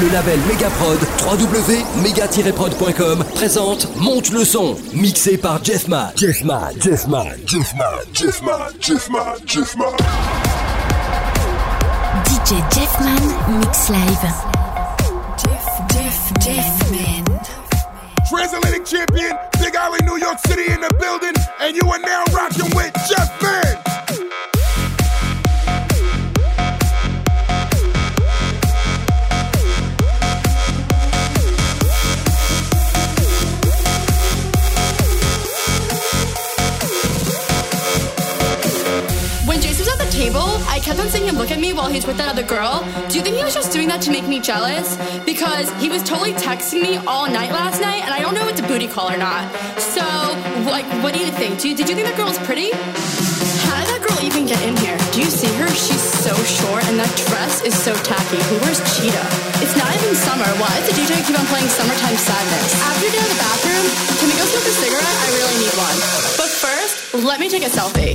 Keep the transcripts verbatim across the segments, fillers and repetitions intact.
Le label Megaprod, w w w point mega prod point com présente Monte le son, mixé par Jeffman. Jeffman, Jeffman, Jeffman, Jeffman, Jeffman, Jeffman. D J Jeffman, mix live. Jeff, Jeff, Jeffman. Transatlantic champion, Big Alley, New York City in the building, and you are now rocking with Jeffman. I kept on seeing him look at me while he's with that other girl. Do you think he was just doing that to make me jealous? Because he was totally texting me all night last night, and I don't know if it's a booty call or not. So, like, what do you think? Do you, did you think that girl was pretty? How did that girl even get in here? Do you see her? She's so short, and that dress is so tacky. Who wears cheetah? It's not even summer. Why does the D J keep on playing Summertime Sadness? After you get out of the bathroom, can we go smoke a cigarette? I really need one. But first, let me take a selfie.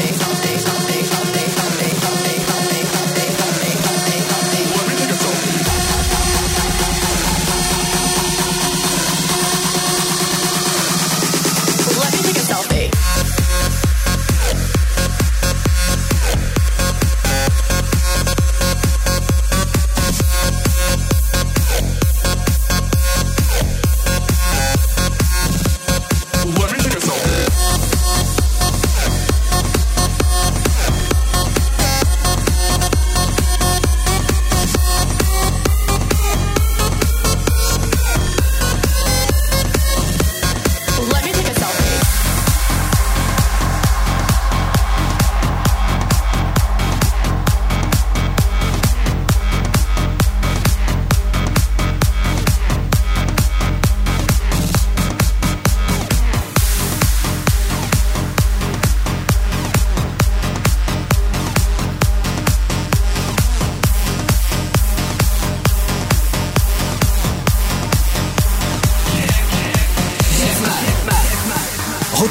selfie, selfie, selfie, selfie, selfie, selfie, selfie, selfie, selfie.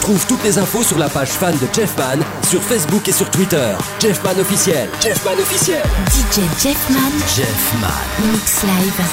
Trouve toutes les infos sur la page fan de Jeffman, sur Facebook et sur Twitter. Jeffman officiel. Jeffman officiel. D J Jeffman. Jeffman. Mix live.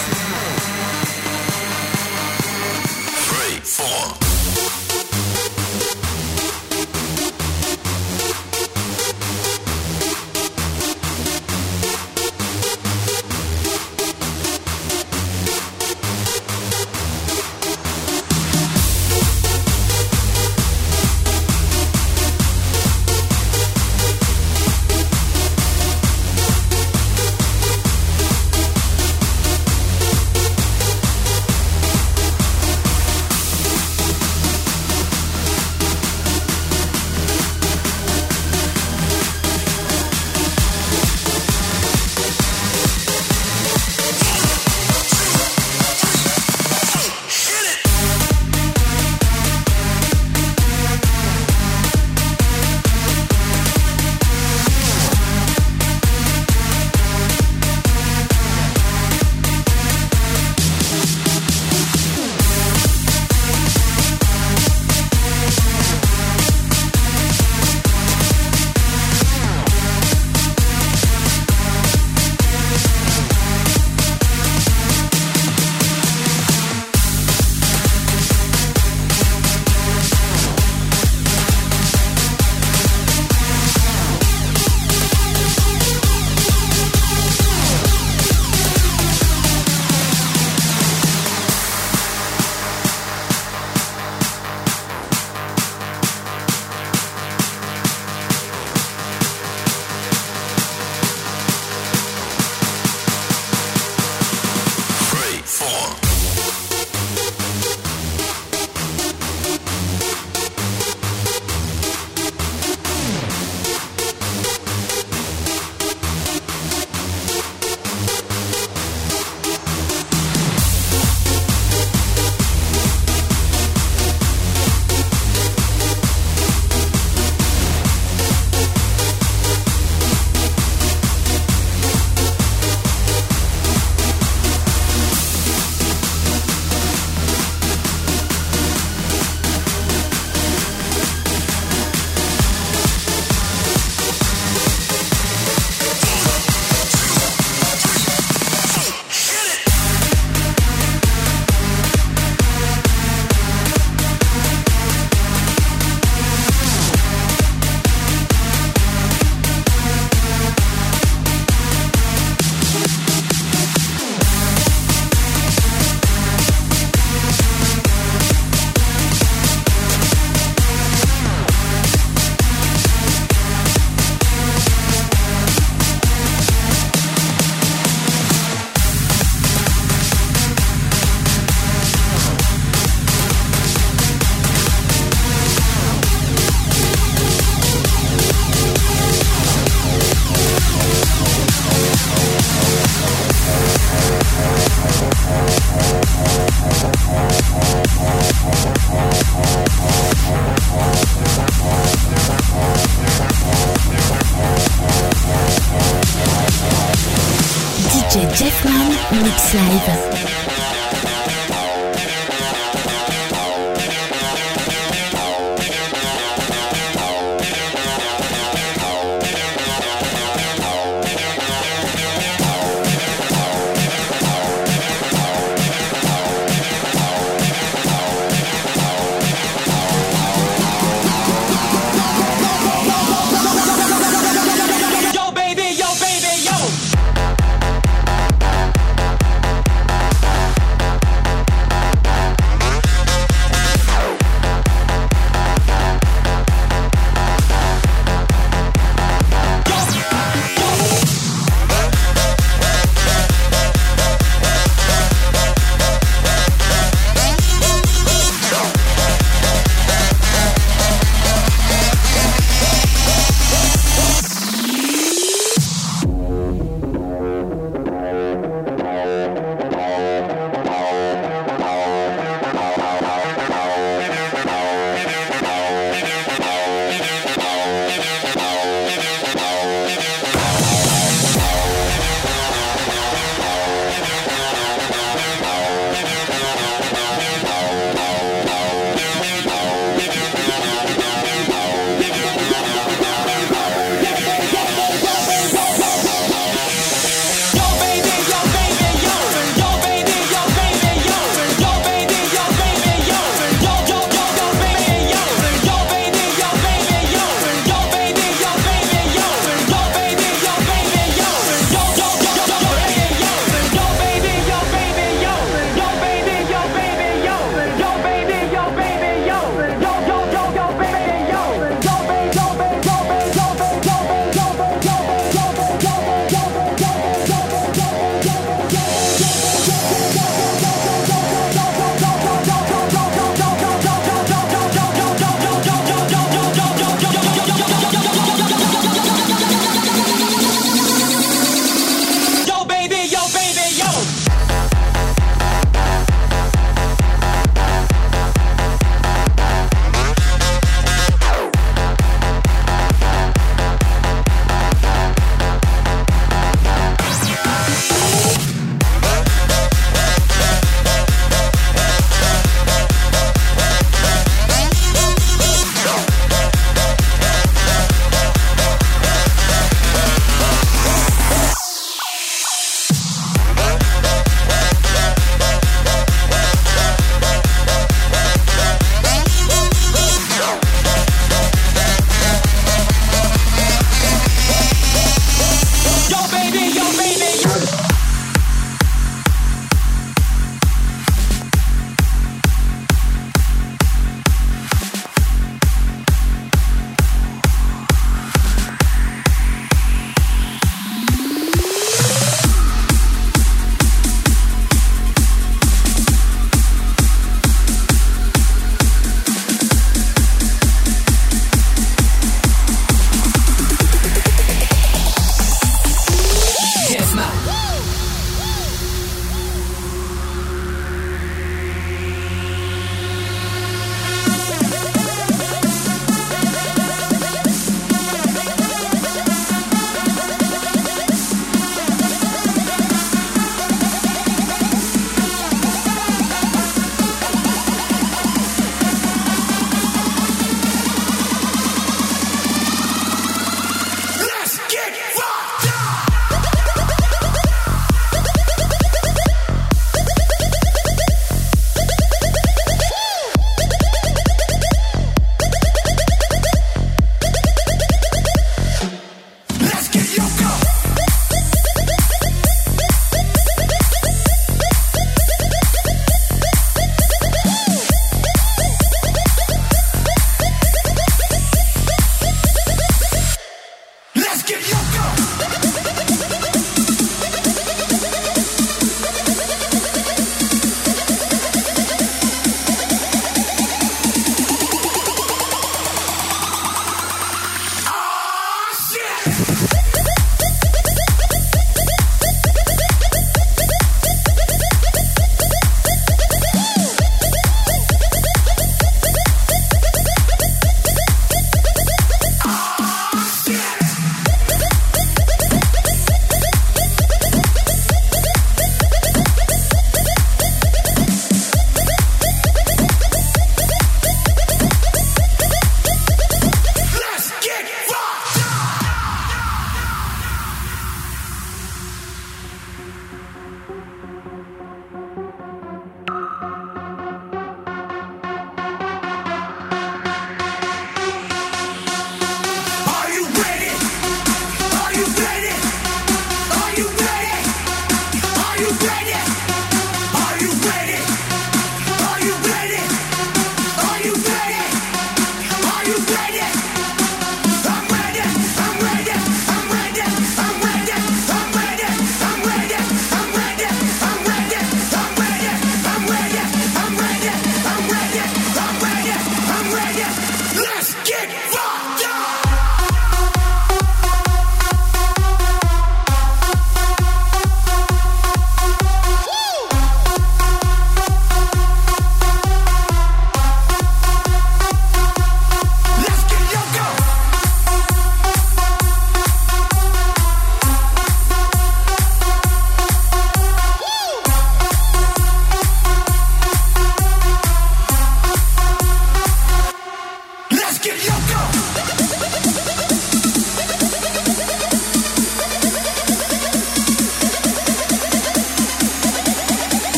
Jeffman mix live.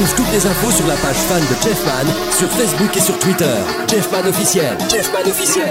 retrouve toutes les infos sur la page fan de Jeffman, sur Facebook et sur Twitter. Jeffman officiel. Jeffman officiel.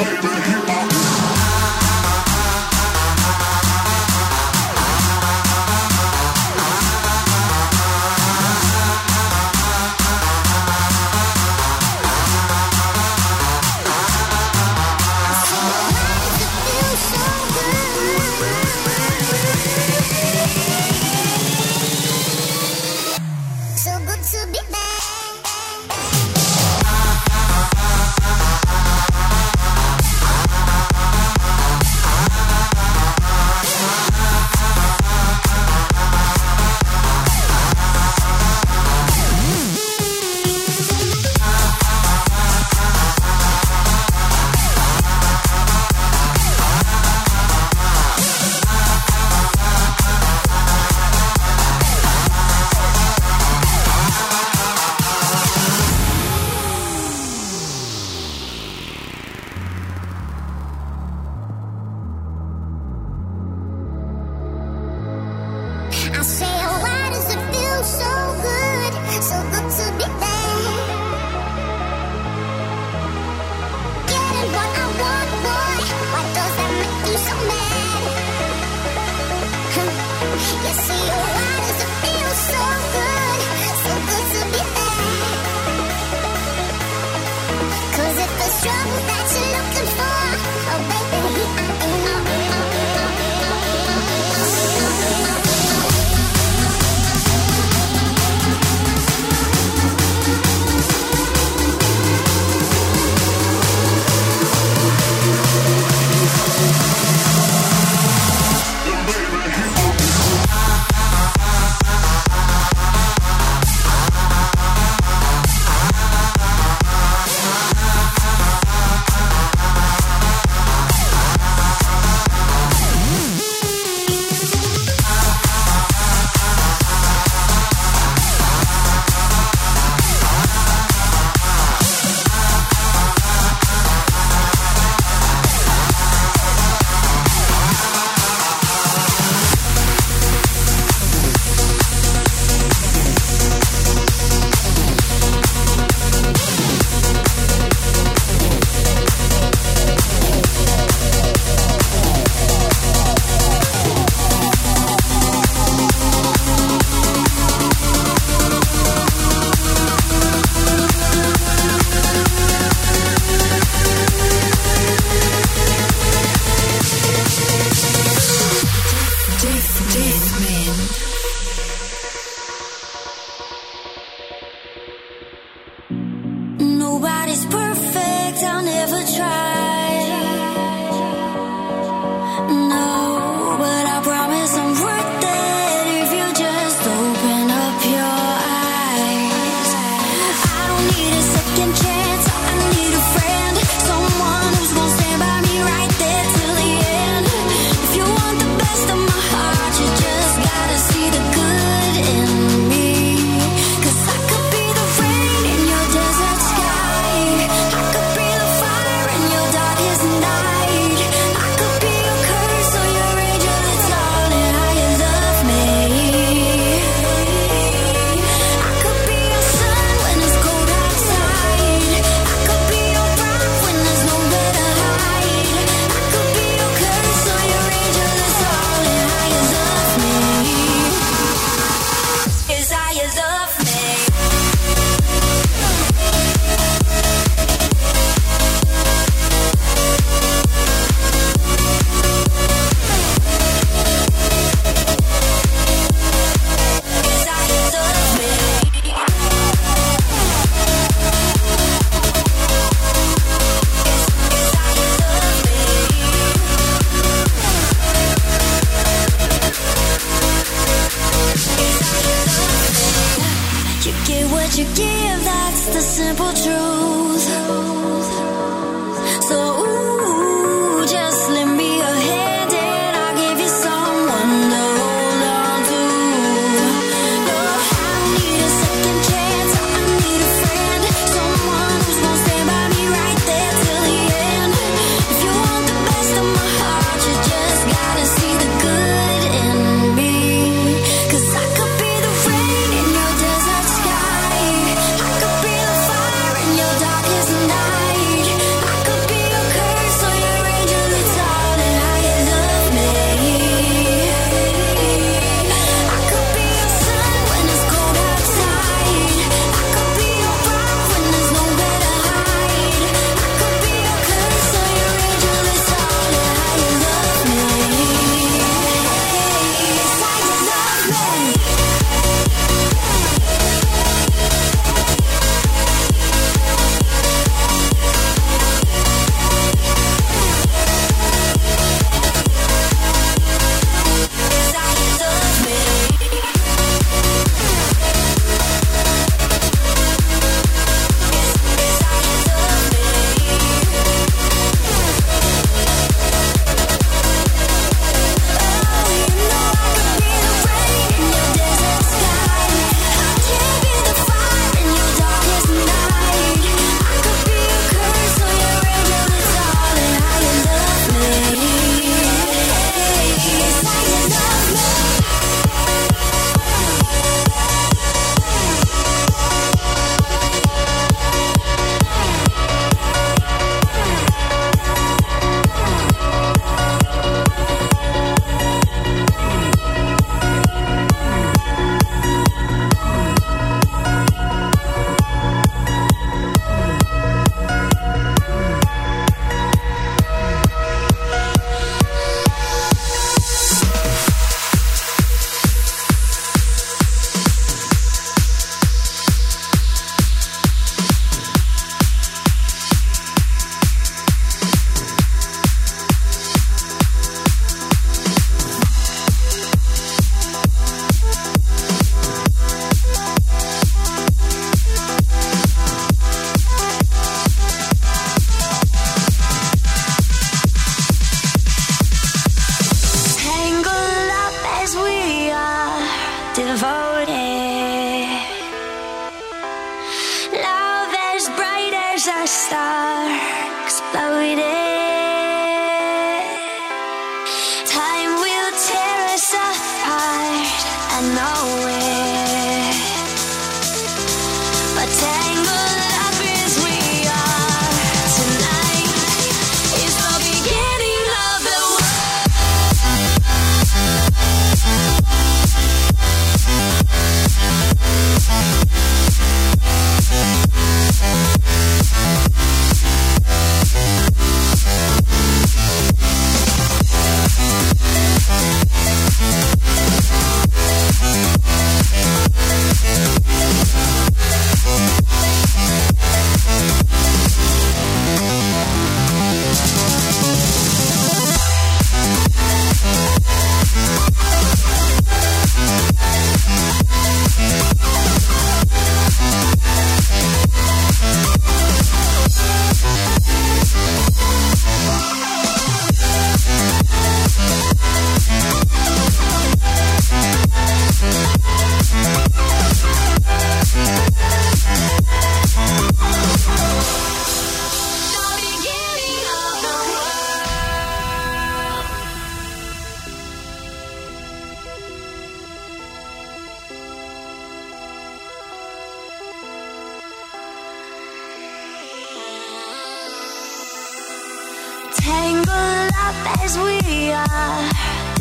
tangled up as we are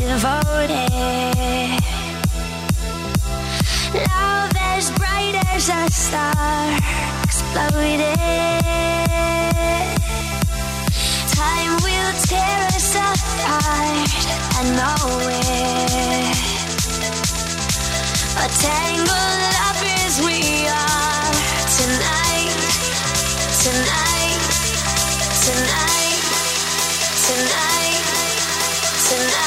devoted. Love as bright as a star exploded. Time will tear us apart, I know it. But tangled up as we are tonight, tonight, tonight, tonight, tonight, tonight, tonight.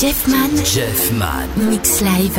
Jeffman. Jeffman. Mix Live.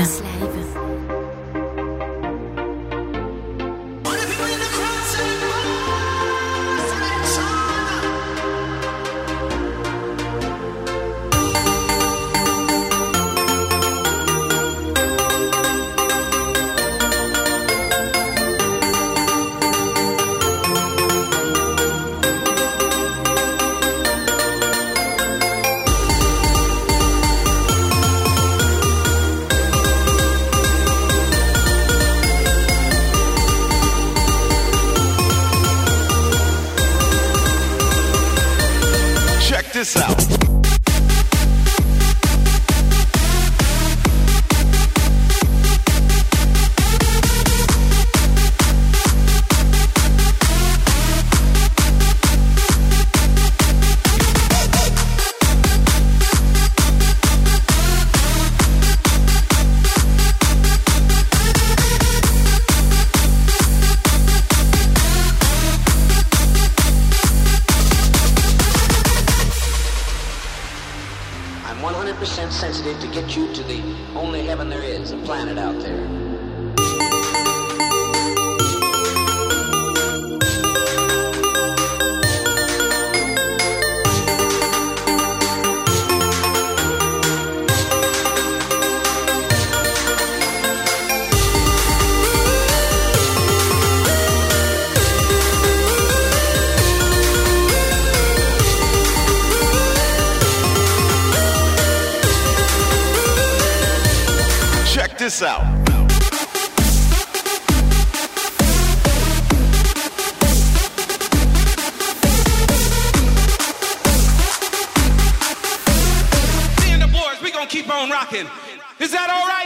This out. Stand up, boys. We gonna keep on rocking. Is that all right?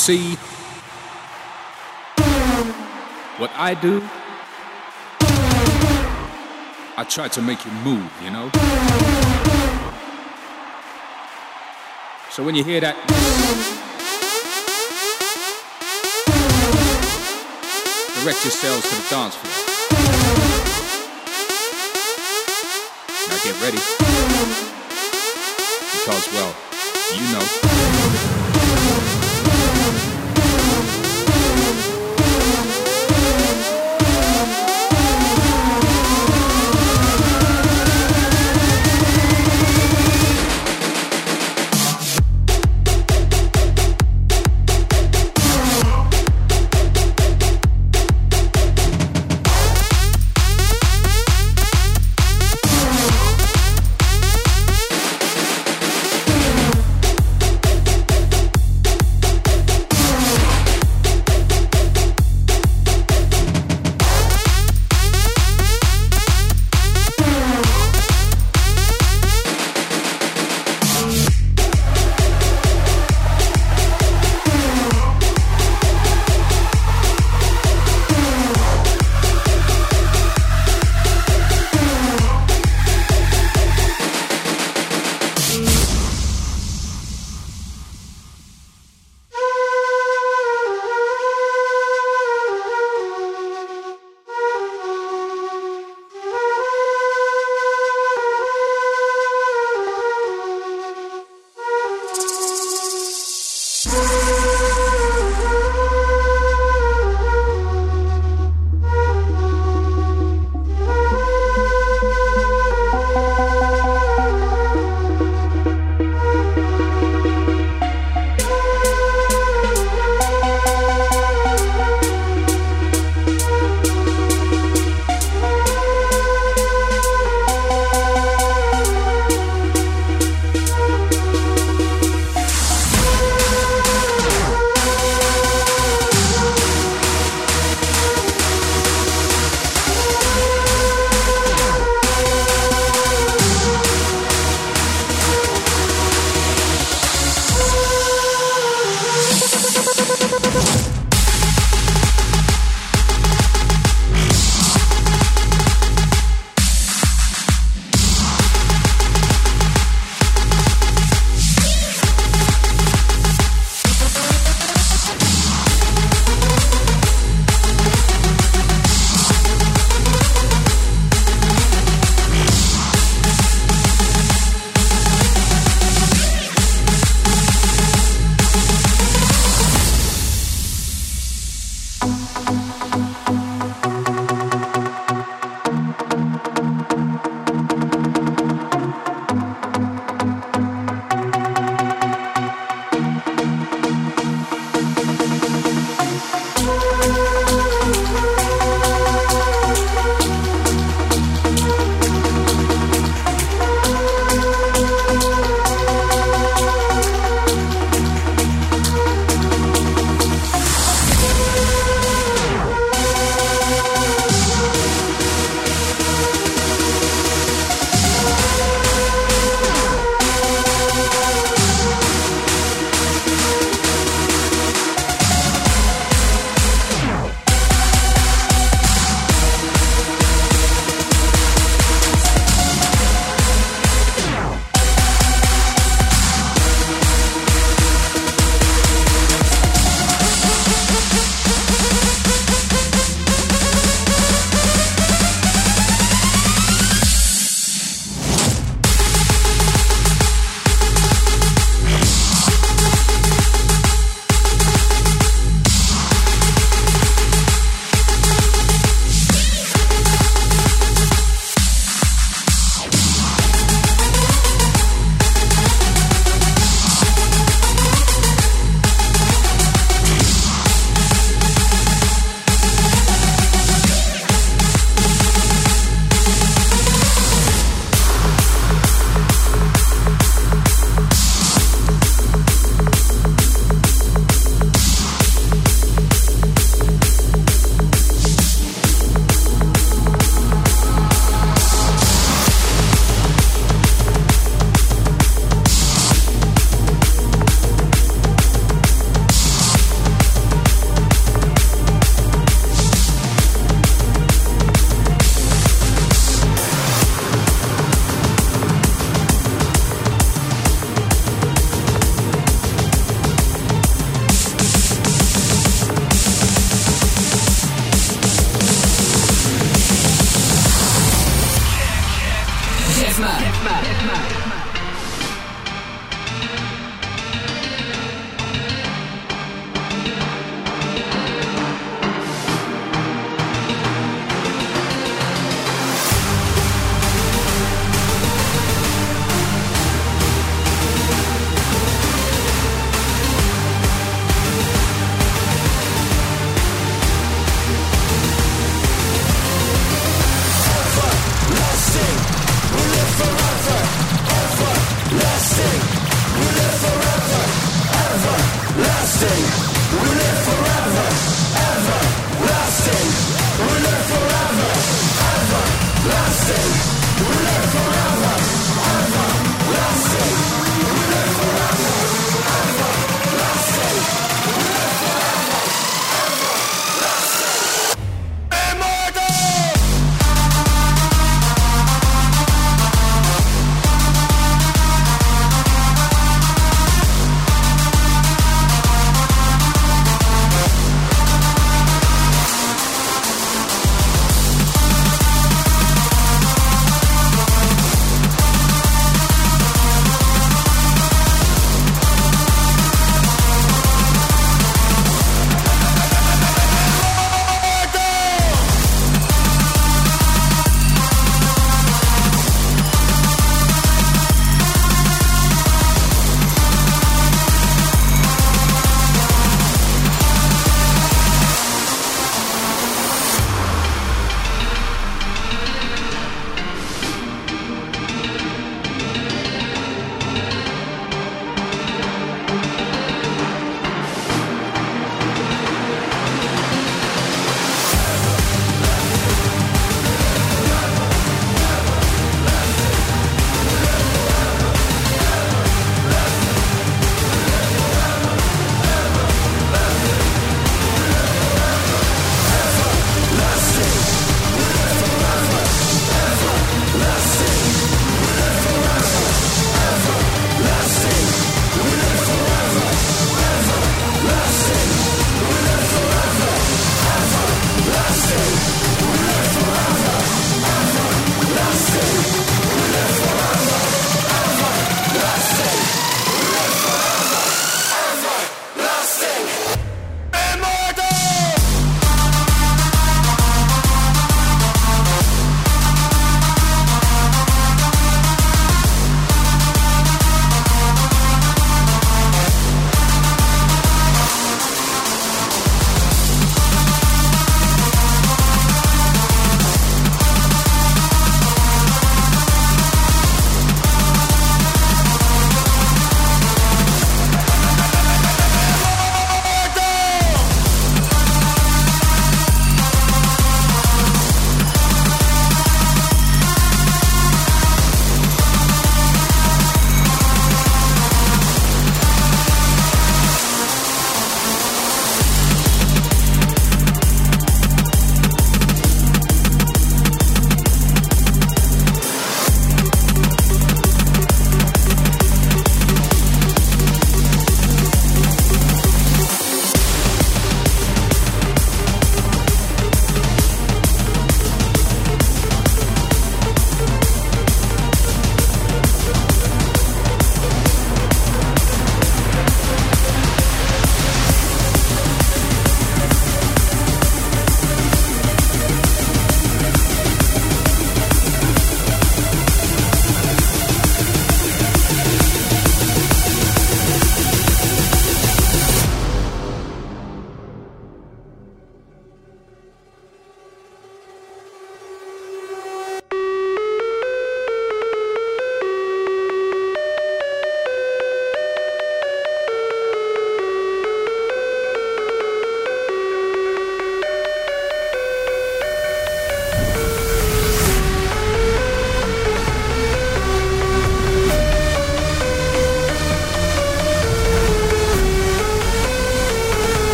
see what I do. I try to make you move, you know? So when you hear that, direct yourselves to the dance floor. Now get ready. Because, well, you know.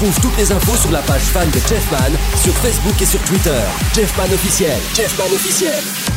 Retrouve toutes les infos sur la page fan de Jeffman, sur Facebook et sur Twitter. Jeffman officiel. Jeffman officiel.